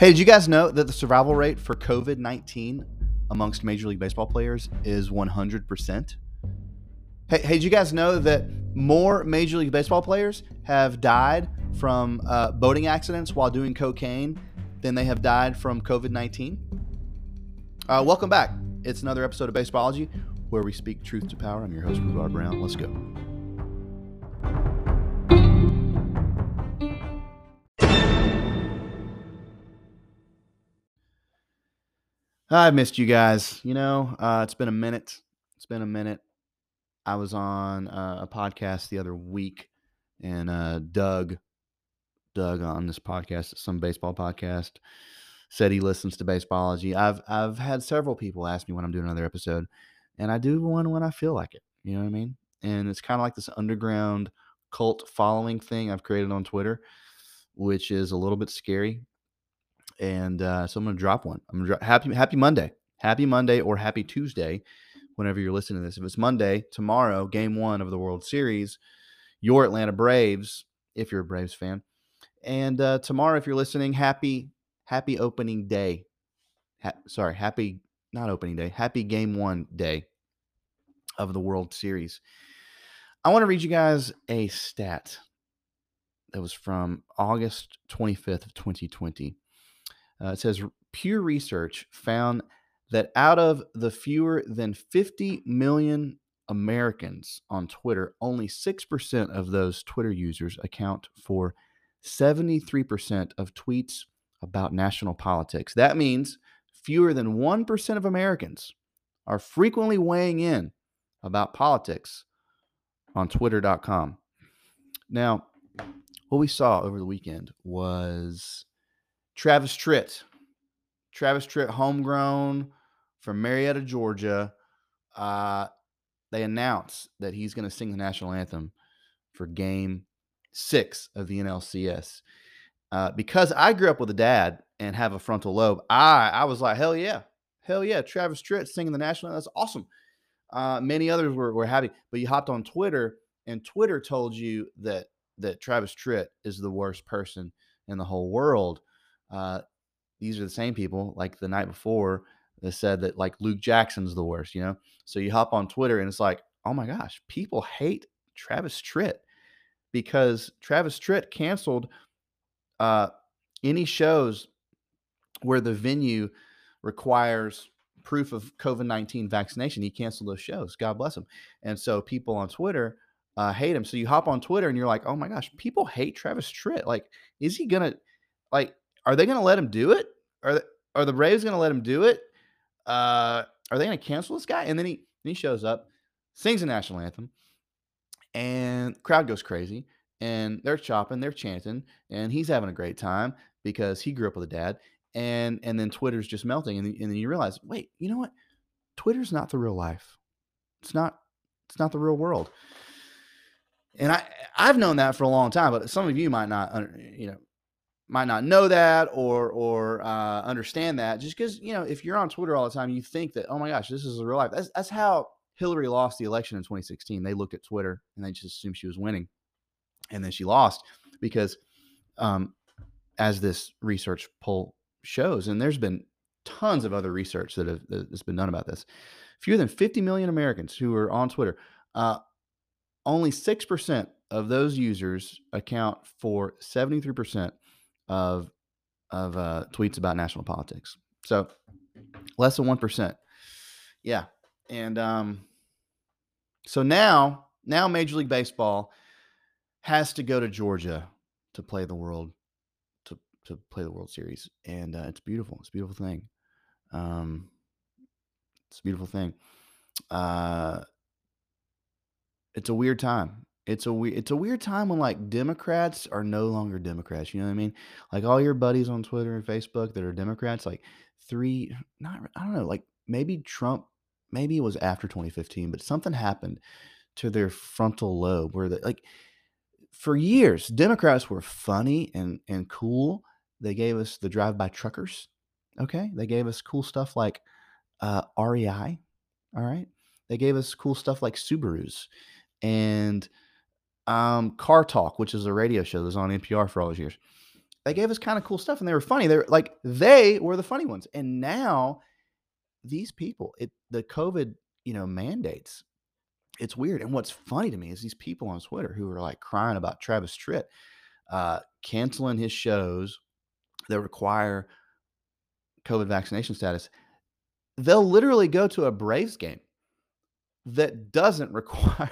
Hey, did you guys know that the survival rate for COVID-19 amongst Major League Baseball players is 100%? Hey, did you guys know that more Major League Baseball players have died from boating accidents while doing cocaine than they have died from COVID-19? Welcome back. It's another episode of Baseballology, where we speak truth to power. I'm your host, Rudyard Brown. Let's go. I missed you guys. You know, it's been a minute. I was on a podcast the other week, and Doug on this podcast, some baseball podcast, said he listens to Baseballology. I've had several people ask me when I'm doing another episode, and I do one when I feel like it. You know what I mean? And it's kind of like this underground cult following thing I've created on Twitter, which is a little bit scary. And so I'm going to drop one. Happy Monday. Happy Monday or happy Tuesday, whenever you're listening to this. If it's Monday, tomorrow, game one of the World Series, your Atlanta Braves, if you're a Braves fan. And tomorrow, if you're listening, happy opening day. Happy game one day of the World Series. I want to read you guys a stat that was from August 25th of 2020. It says, Pew Research found that out of the fewer than 50 million Americans on Twitter, only 6% of those Twitter users account for 73% of tweets about national politics. That means fewer than 1% of Americans are frequently weighing in about politics on Twitter.com. Now, what we saw over the weekend was Travis Tritt, homegrown from Marietta, Georgia. They announced that he's going to sing the national anthem for Game 6 of the NLCS. Because I grew up with a dad and have a frontal lobe, I was like, hell yeah, Travis Tritt singing the national anthem, that's awesome. Many others were happy, but you hopped on Twitter, and Twitter told you that Travis Tritt is the worst person in the whole world. These are the same people, like the night before, that said that like Luke Jackson's the worst, you know? So you hop on Twitter and it's like, oh my gosh, people hate Travis Tritt because Travis Tritt canceled any shows where the venue requires proof of COVID-19 vaccination. He canceled those shows. God bless him. And so people on Twitter hate him. So you hop on Twitter and you're like, oh my gosh, people hate Travis Tritt. Like, is he going to, like, are they going to let him do it? Are the Braves going to let him do it? Are they going to cancel this guy? And then he shows up, sings the national anthem, and the crowd goes crazy. And they're chopping, they're chanting, and he's having a great time because he grew up with a dad. And then Twitter's just melting. And then you realize, wait, you know what? Twitter's not the real life. It's not the real world. And I've known that for a long time, but some of you might not know that or understand that, just because, you know, if you're on Twitter all the time, you think that, oh my gosh, this is the real life. That's how Hillary lost the election in 2016. They looked at Twitter and they just assumed she was winning. And then she lost because, as this research poll shows, and there's been tons of other research that's been done about this, fewer than 50 million Americans who are on Twitter, only 6% of those users account for 73% of tweets about national politics. So less than 1%. Yeah. And so now Major League Baseball has to go to Georgia to play the World Series. And it's beautiful. It's a beautiful thing. It's a weird time. It's a weird time when, like, Democrats are no longer Democrats. You know what I mean? Like, all your buddies on Twitter and Facebook that are Democrats, like I don't know, like maybe Trump, maybe it was after 2015, but something happened to their frontal lobe where they, like, for years, Democrats were funny and cool. They gave us the drive-by truckers. Okay. They gave us cool stuff like REI. All right. They gave us cool stuff like Subarus and Car Talk, which is a radio show that was on NPR for all those years. they gave us kind of cool stuff, and they were funny. They were the funny ones. And now these people, the COVID, mandates, it's weird. And what's funny to me is these people on Twitter who are like crying about Travis Tritt canceling his shows that require COVID vaccination status. They'll literally go to a Braves game that doesn't require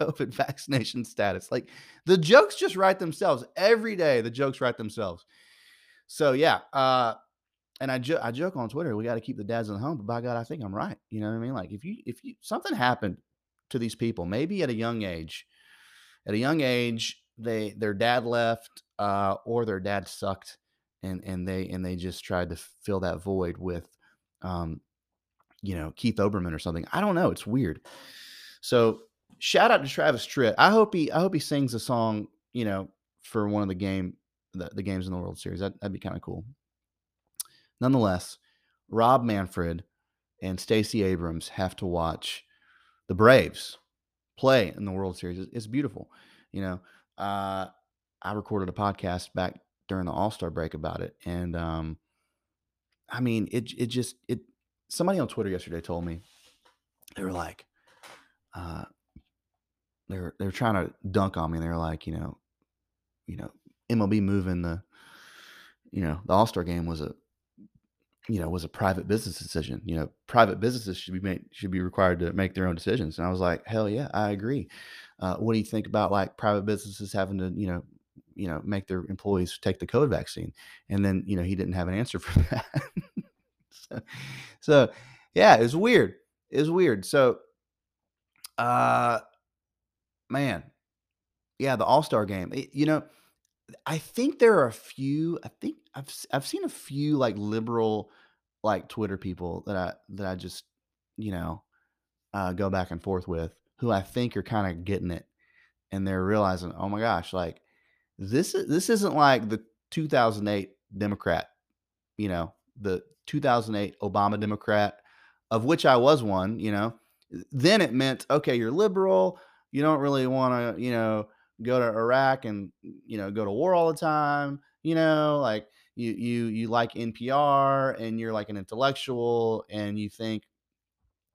COVID vaccination status. Like, the jokes just write themselves every day. The jokes write themselves. So yeah. And I joke on Twitter, we got to keep the dads at home, but by God, I think I'm right. You know what I mean? Like, if something happened to these people, maybe at a young age, their dad left, or their dad sucked and they just tried to fill that void with, Keith Olbermann or something. I don't know. It's weird. So shout out to Travis Tritt. I hope he sings a song, for one of the games in the World Series. That'd be kind of cool. Nonetheless, Rob Manfred and Stacey Abrams have to watch the Braves play in the World Series. It's beautiful. I recorded a podcast back during the All-Star break about it. And, somebody on Twitter yesterday told me, they were like, they're trying to dunk on me. They're like, MLB moving the All-Star game was a private business decision. Private businesses should be required to make their own decisions. And I was like, hell yeah, I agree. What do you think about like private businesses having to, make their employees take the COVID vaccine? And then, he didn't have an answer for that. So yeah, it's weird. It's weird. So, man, yeah, the All-Star game, I think there are I've seen a few like liberal, like Twitter people that I just, go back and forth with, who I think are kind of getting it. And they're realizing, oh my gosh, like this isn't like the 2008 Democrat, the 2008 Obama Democrat, of which I was one. Then it meant, okay, you're liberal. You don't really want to, go to Iraq and, go to war all the time, like you like NPR and you're like an intellectual and you think,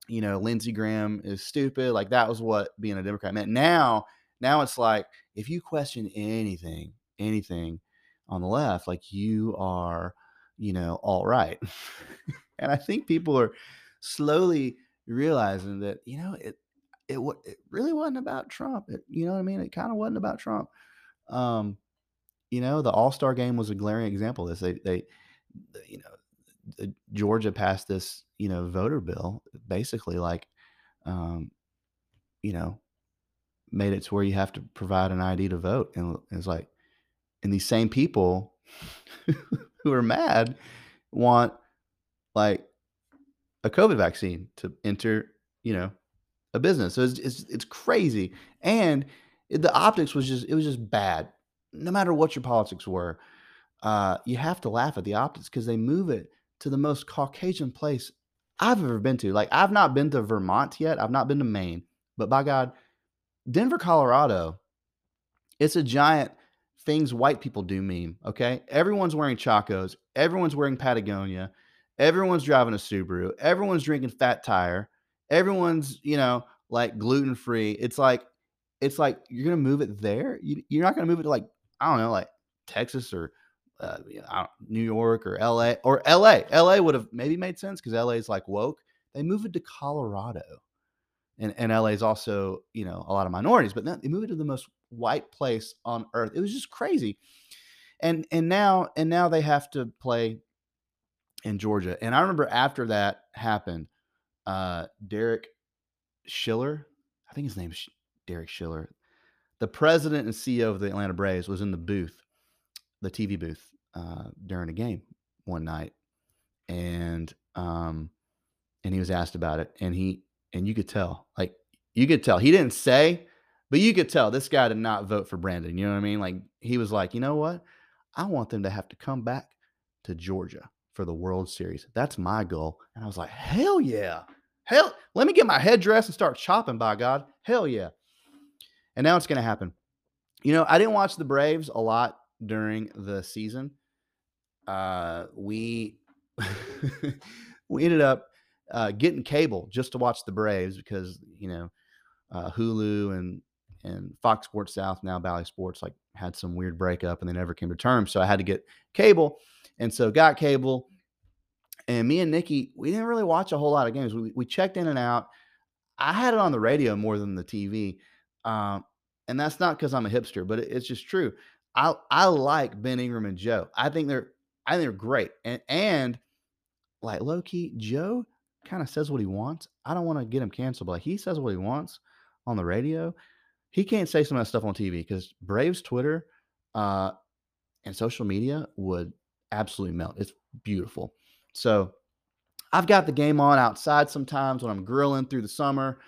Lindsey Graham is stupid. Like that was what being a Democrat meant. Now it's like, if you question anything on the left, like you are, all right. And I think people are slowly realizing that, it really wasn't about Trump. It kind of wasn't about Trump. The All-Star game was a glaring example of this. Georgia passed this, voter bill, basically like, made it to where you have to provide an ID to vote. And it's like, and these same people who are mad want like a COVID vaccine to enter, a business. So it's crazy. And the optics was just bad. No matter what your politics were, you have to laugh at the optics because they move it to the most Caucasian place I've ever been to. Like I've not been to Vermont yet. I've not been to Maine, but by God, Denver, Colorado, it's a giant things white people do meme. Okay. Everyone's wearing Chacos. Everyone's wearing Patagonia. Everyone's driving a Subaru. Everyone's drinking Fat Tire. Everyone's, like gluten-free. It's like you're going to move it there. You're not going to move it to like, I don't know, like Texas or New York or LA or LA. LA would have maybe made sense because LA is like woke. They moved it to Colorado. And LA is also, a lot of minorities, but they moved it to the most white place on earth. It was just crazy. And now they have to play in Georgia. And I remember after that happened, Derek Schiller, I think his name is Derek Schiller, the president and CEO of the Atlanta Braves, was in the booth, the TV booth, during a game one night, and he was asked about it, and you could tell he didn't say, but you could tell this guy did not vote for Brandon. You know what I mean? Like he was like, you know what? I want them to have to come back to Georgia for the World Series. That's my goal. And I was like, hell yeah. Hell, let me get my headdress and start chopping, by God. Hell yeah. And now it's going to happen. I didn't watch the Braves a lot during the season. We ended up getting cable just to watch the Braves because, you know, Hulu and Fox Sports South, now Bally Sports, like had some weird breakup and they never came to terms. So I had to get cable. And so got cable. And me and Nikki, we didn't really watch a whole lot of games. We checked in and out. I had it on the radio more than the TV. And that's not because I'm a hipster, but it's just true. I like Ben Ingram and Joe. I think they're great. And like low key, Joe kind of says what he wants. I don't want to get him canceled, but like, he says what he wants on the radio. He can't say some of that stuff on TV because Braves Twitter and social media would absolutely melt. It's beautiful. So I've got the game on outside sometimes when I'm grilling through the summer.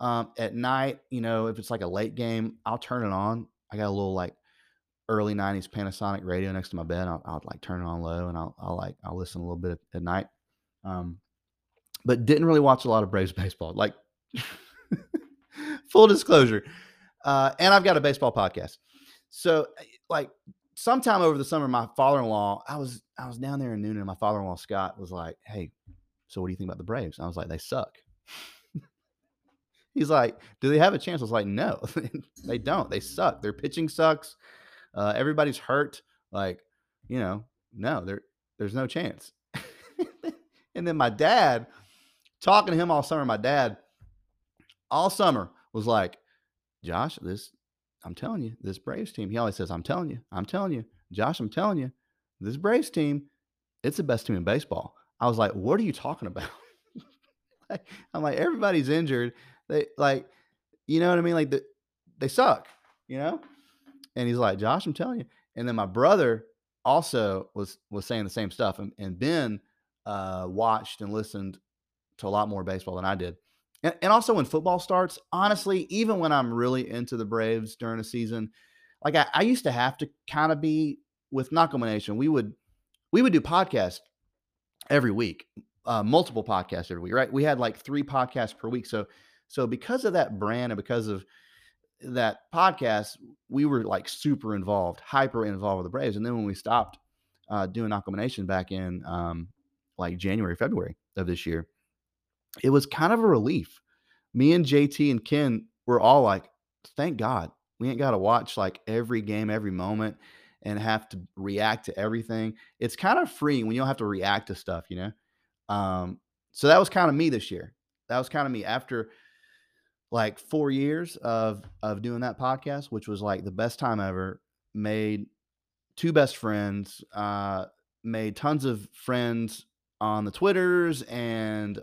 At night, you know, if it's like a late game, I'll turn it on. I got a little like early 90s Panasonic radio next to my bed. I'll like turn it on low and I'll listen a little bit at night. But didn't really watch a lot of Braves baseball. Like full disclosure. And I've got a baseball podcast. So like sometime over the summer, my father-in-law, I was down there in Noonan and my father-in-law, Scott, was like, "Hey, so what do you think about the Braves?" And I was like, "They suck." He's like, "Do they have a chance?" I was like, "No, they don't. They suck. Their pitching sucks. Everybody's hurt. Like, you know, no, there's no chance." And then my dad, talking to him all summer, was like, "Josh, I'm telling you, this Braves team," he always says, I'm telling you, "Josh, I'm telling you, this Braves team, it's the best team in baseball." I was like, "What are you talking about?" I'm like, "Everybody's injured. They like, you know what I mean? Like they suck, you know?" And he's like, "Josh, I'm telling you." And then my brother also was saying the same stuff. And Ben watched and listened to a lot more baseball than I did. And also when football starts, honestly, even when I'm really into the Braves during a season, like I used to have to kind of be with Knuckle Manation. We would do podcasts every week, multiple podcasts every week, right? We had like 3 podcasts per week. So because of that brand and because of that podcast, we were like super involved, hyper involved with the Braves. And then when we stopped doing Knuckle Manation back in like January, February of this year, it was kind of a relief. Me and JT and Ken were all like, "Thank God we ain't got to watch like every game, every moment and have to react to everything." It's kind of freeing when you don't have to react to stuff, you know? So that was kind of me this year. That was kind of me after like 4 years of doing that podcast, which was like the best time ever. Made 2 best friends, made tons of friends on the Twitters and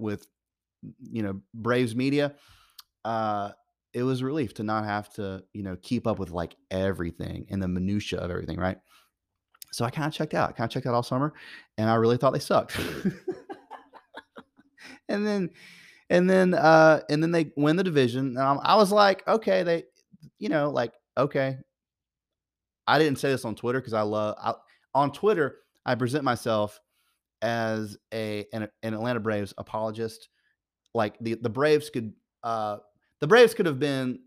with, you know, Braves media. It was a relief to not have to, you know, keep up with like everything and the minutia of everything, right? So I kind of checked out all summer, and I really thought they sucked. And then they win the division. And I was like, okay, they, you know, like, okay. I didn't say this on Twitter because on Twitter, I present myself as an Atlanta Braves apologist. Like the Braves could have been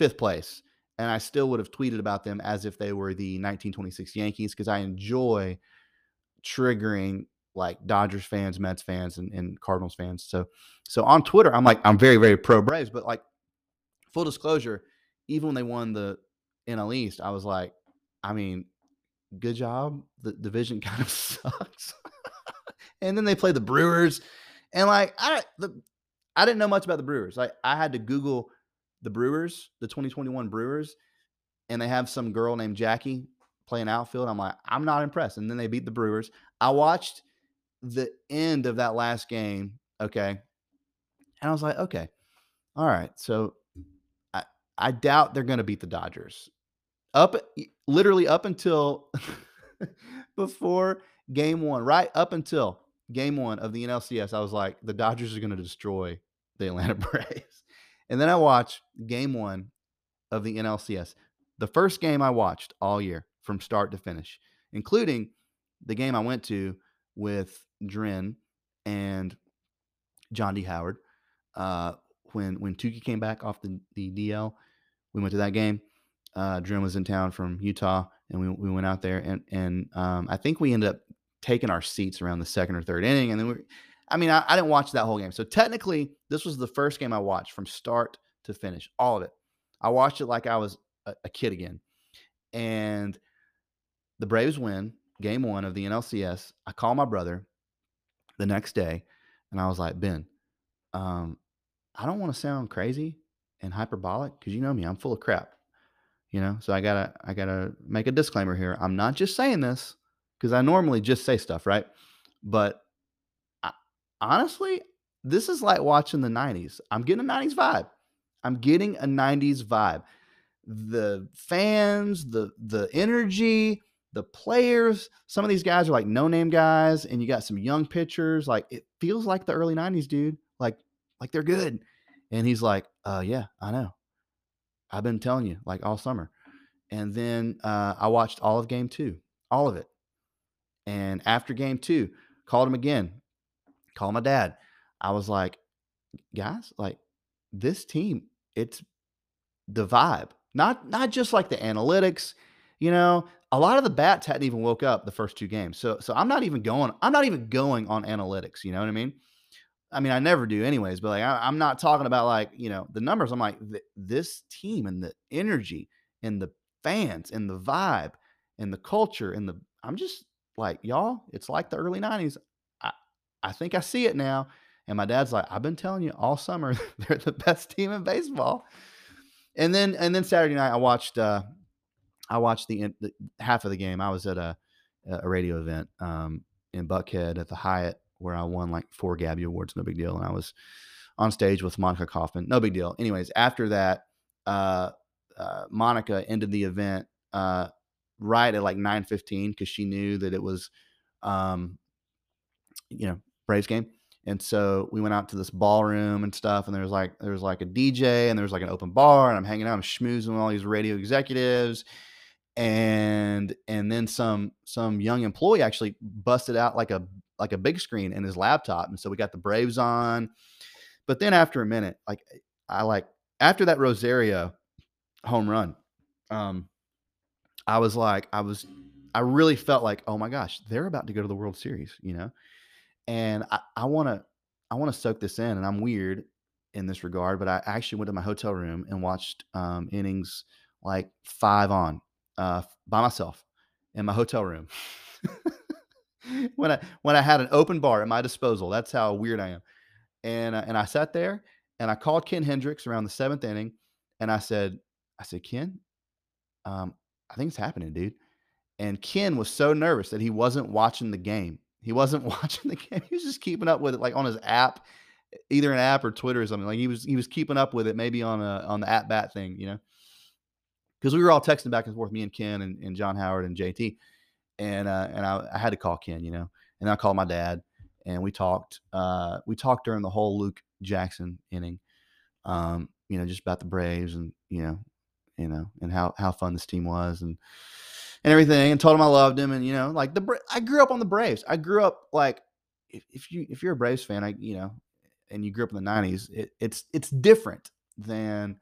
5th place, and I still would have tweeted about them as if they were the 1926 Yankees because I enjoy triggering like Dodgers fans, Mets fans, and Cardinals fans. So on Twitter, I'm like, I'm very, very pro Braves, but like full disclosure, even when they won the NL East, I was like, I mean, good job. The division kind of sucks. And then they play the Brewers, and like, I didn't know much about the Brewers. Like I had to Google the Brewers, the 2021 Brewers, and they have some girl named Jackie playing outfield. I'm like, I'm not impressed. And then they beat the Brewers. I watched the end of that last game. Okay. And I was like, okay, all right. So I doubt they're going to beat the Dodgers literally up until before game 1, right up until game 1 of the NLCS. I was like, the Dodgers are going to destroy the Atlanta Braves. And then I watched game 1 of the NLCS. The first game I watched all year from start to finish, including the game I went to with Dren and John D. Howard. When Tukey came back off the DL, we went to that game. Dren was in town from Utah. And we went out there and I think we ended up taking our seats around the second or third inning. And then I didn't watch that whole game. So technically this was the first game I watched from start to finish, all of it. I watched it like I was a kid again. And the Braves win game one of the NLCS. I call my brother the next day and I was like, Ben, I don't want to sound crazy and hyperbolic, because you know me, I'm full of crap. You know, so I gotta make a disclaimer here. I'm not just saying this because I normally just say stuff, right? But honestly, this is like watching the 90s. I'm getting a 90s vibe. The fans, the energy, the players. Some of these guys are like no-name guys, and you got some young pitchers. Like, it feels like the early 90s, dude. Like they're good. And he's like, yeah, I know. I've been telling you like all summer. And then I watched all of game two, all of it. And after game two, called him again, called my dad. I was like, guys, like this team, it's the vibe, not just like the analytics, you know, a lot of the bats hadn't even woke up the first two games. So I'm not even going on analytics. You know what I mean? I never do anyways, but like, I'm not talking about like, you know, the numbers. I'm like, this team and the energy and the fans and the vibe and the culture and I'm just like, y'all, it's like the early 90s. I think I see it now. And my dad's like, I've been telling you all summer, they're the best team in baseball. And then Saturday night I watched the half of the game. I was at a radio event in Buckhead at the Hyatt, where I won like 4 Gabby Awards, no big deal. And I was on stage with Monica Kaufman, no big deal. Anyways, after that, Monica ended the event right at like 9:15 because she knew that it was, Braves game. And so we went out to this ballroom and stuff, and there was like a DJ and there was like an open bar, and I'm hanging out, I'm schmoozing with all these radio executives. And then some young employee actually busted out like a big screen in his laptop. And so we got the Braves on, but then after a minute, after that Rosario home run, I really felt like, oh my gosh, they're about to go to the World Series, you know? And I want to soak this in, and I'm weird in this regard, but I actually went to my hotel room and watched, innings like 5 on, by myself in my hotel room. When I had an open bar at my disposal, that's how weird I am. And I sat there and I called Ken Hendricks around the 7th inning. And I said, Ken, I think it's happening, dude. And Ken was so nervous that he wasn't watching the game. He was just keeping up with it, like on his app, either an app or Twitter or something. Like he was keeping up with it, maybe on the at bat thing, you know, because we were all texting back and forth, me and Ken and John Howard and JT. And I had to call Ken, you know, and I called my dad and we talked during the whole Luke Jackson inning, you know, just about the Braves and, you know, and how fun this team was and everything, and told him I loved him. And, you know, like I grew up on the Braves. I grew up like, if you're a Braves fan, and you grew up in the '90s, it's different than,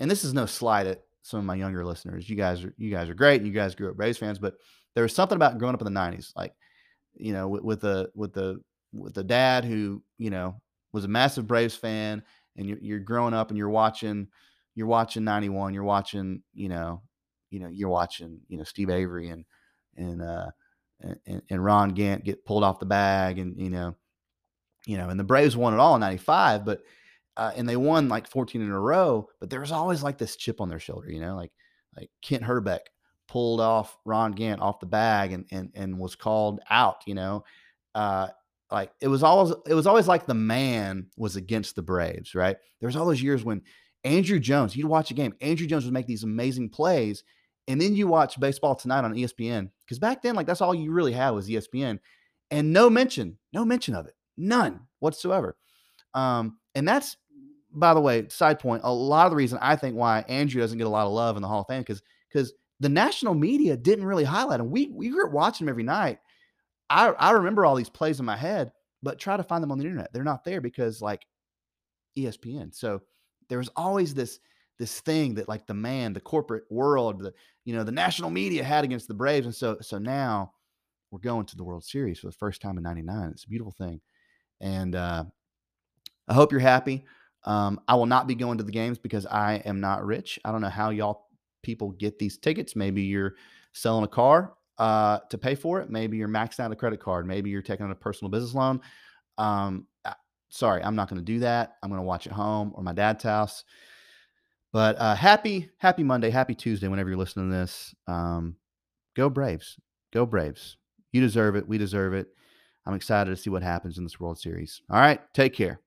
and this is no slight at some of my younger listeners. You guys are great. You guys grew up Braves fans, but there was something about growing up in the 90s, like, you know, with the dad who, you know, was a massive Braves fan, and you're growing up and you're watching 91, you're watching Steve Avery and Ron Gant get pulled off the bag, and, and the Braves won it all in 95, but, and they won like 14 in a row, but there was always like this chip on their shoulder, you know, like Kent Herbeck pulled off Ron Gant off the bag and was called out, you know, like it was always like the man was against the Braves, right? There was all those years when Andruw Jones, you'd watch a game, Andruw Jones would make these amazing plays. And then you watch Baseball Tonight on ESPN. Cause back then, like that's all you really had was ESPN, and no mention of it, none whatsoever. And that's, by the way, side point, a lot of the reason I think why Andruw doesn't get a lot of love in the Hall of Fame. Cause the national media didn't really highlight him. We were watching him every night. I remember all these plays in my head, but try to find them on the internet. They're not there because like ESPN. So there was always this this thing that like the man, the corporate world, the, you know, the national media had against the Braves. And so now we're going to the World Series for the first time in 99. It's a beautiful thing. And I hope you're happy. I will not be going to the games because I am not rich. I don't know how y'all people get these tickets. Maybe you're selling a car to pay for it. Maybe you're maxing out a credit card. Maybe you're taking out a personal business loan. Sorry, I'm not going to do that. I'm going to watch at home or my dad's house. But happy Monday, happy Tuesday, whenever you're listening to this. Go Braves. Go Braves. You deserve it. We deserve it. I'm excited to see what happens in this World Series. All right, take care.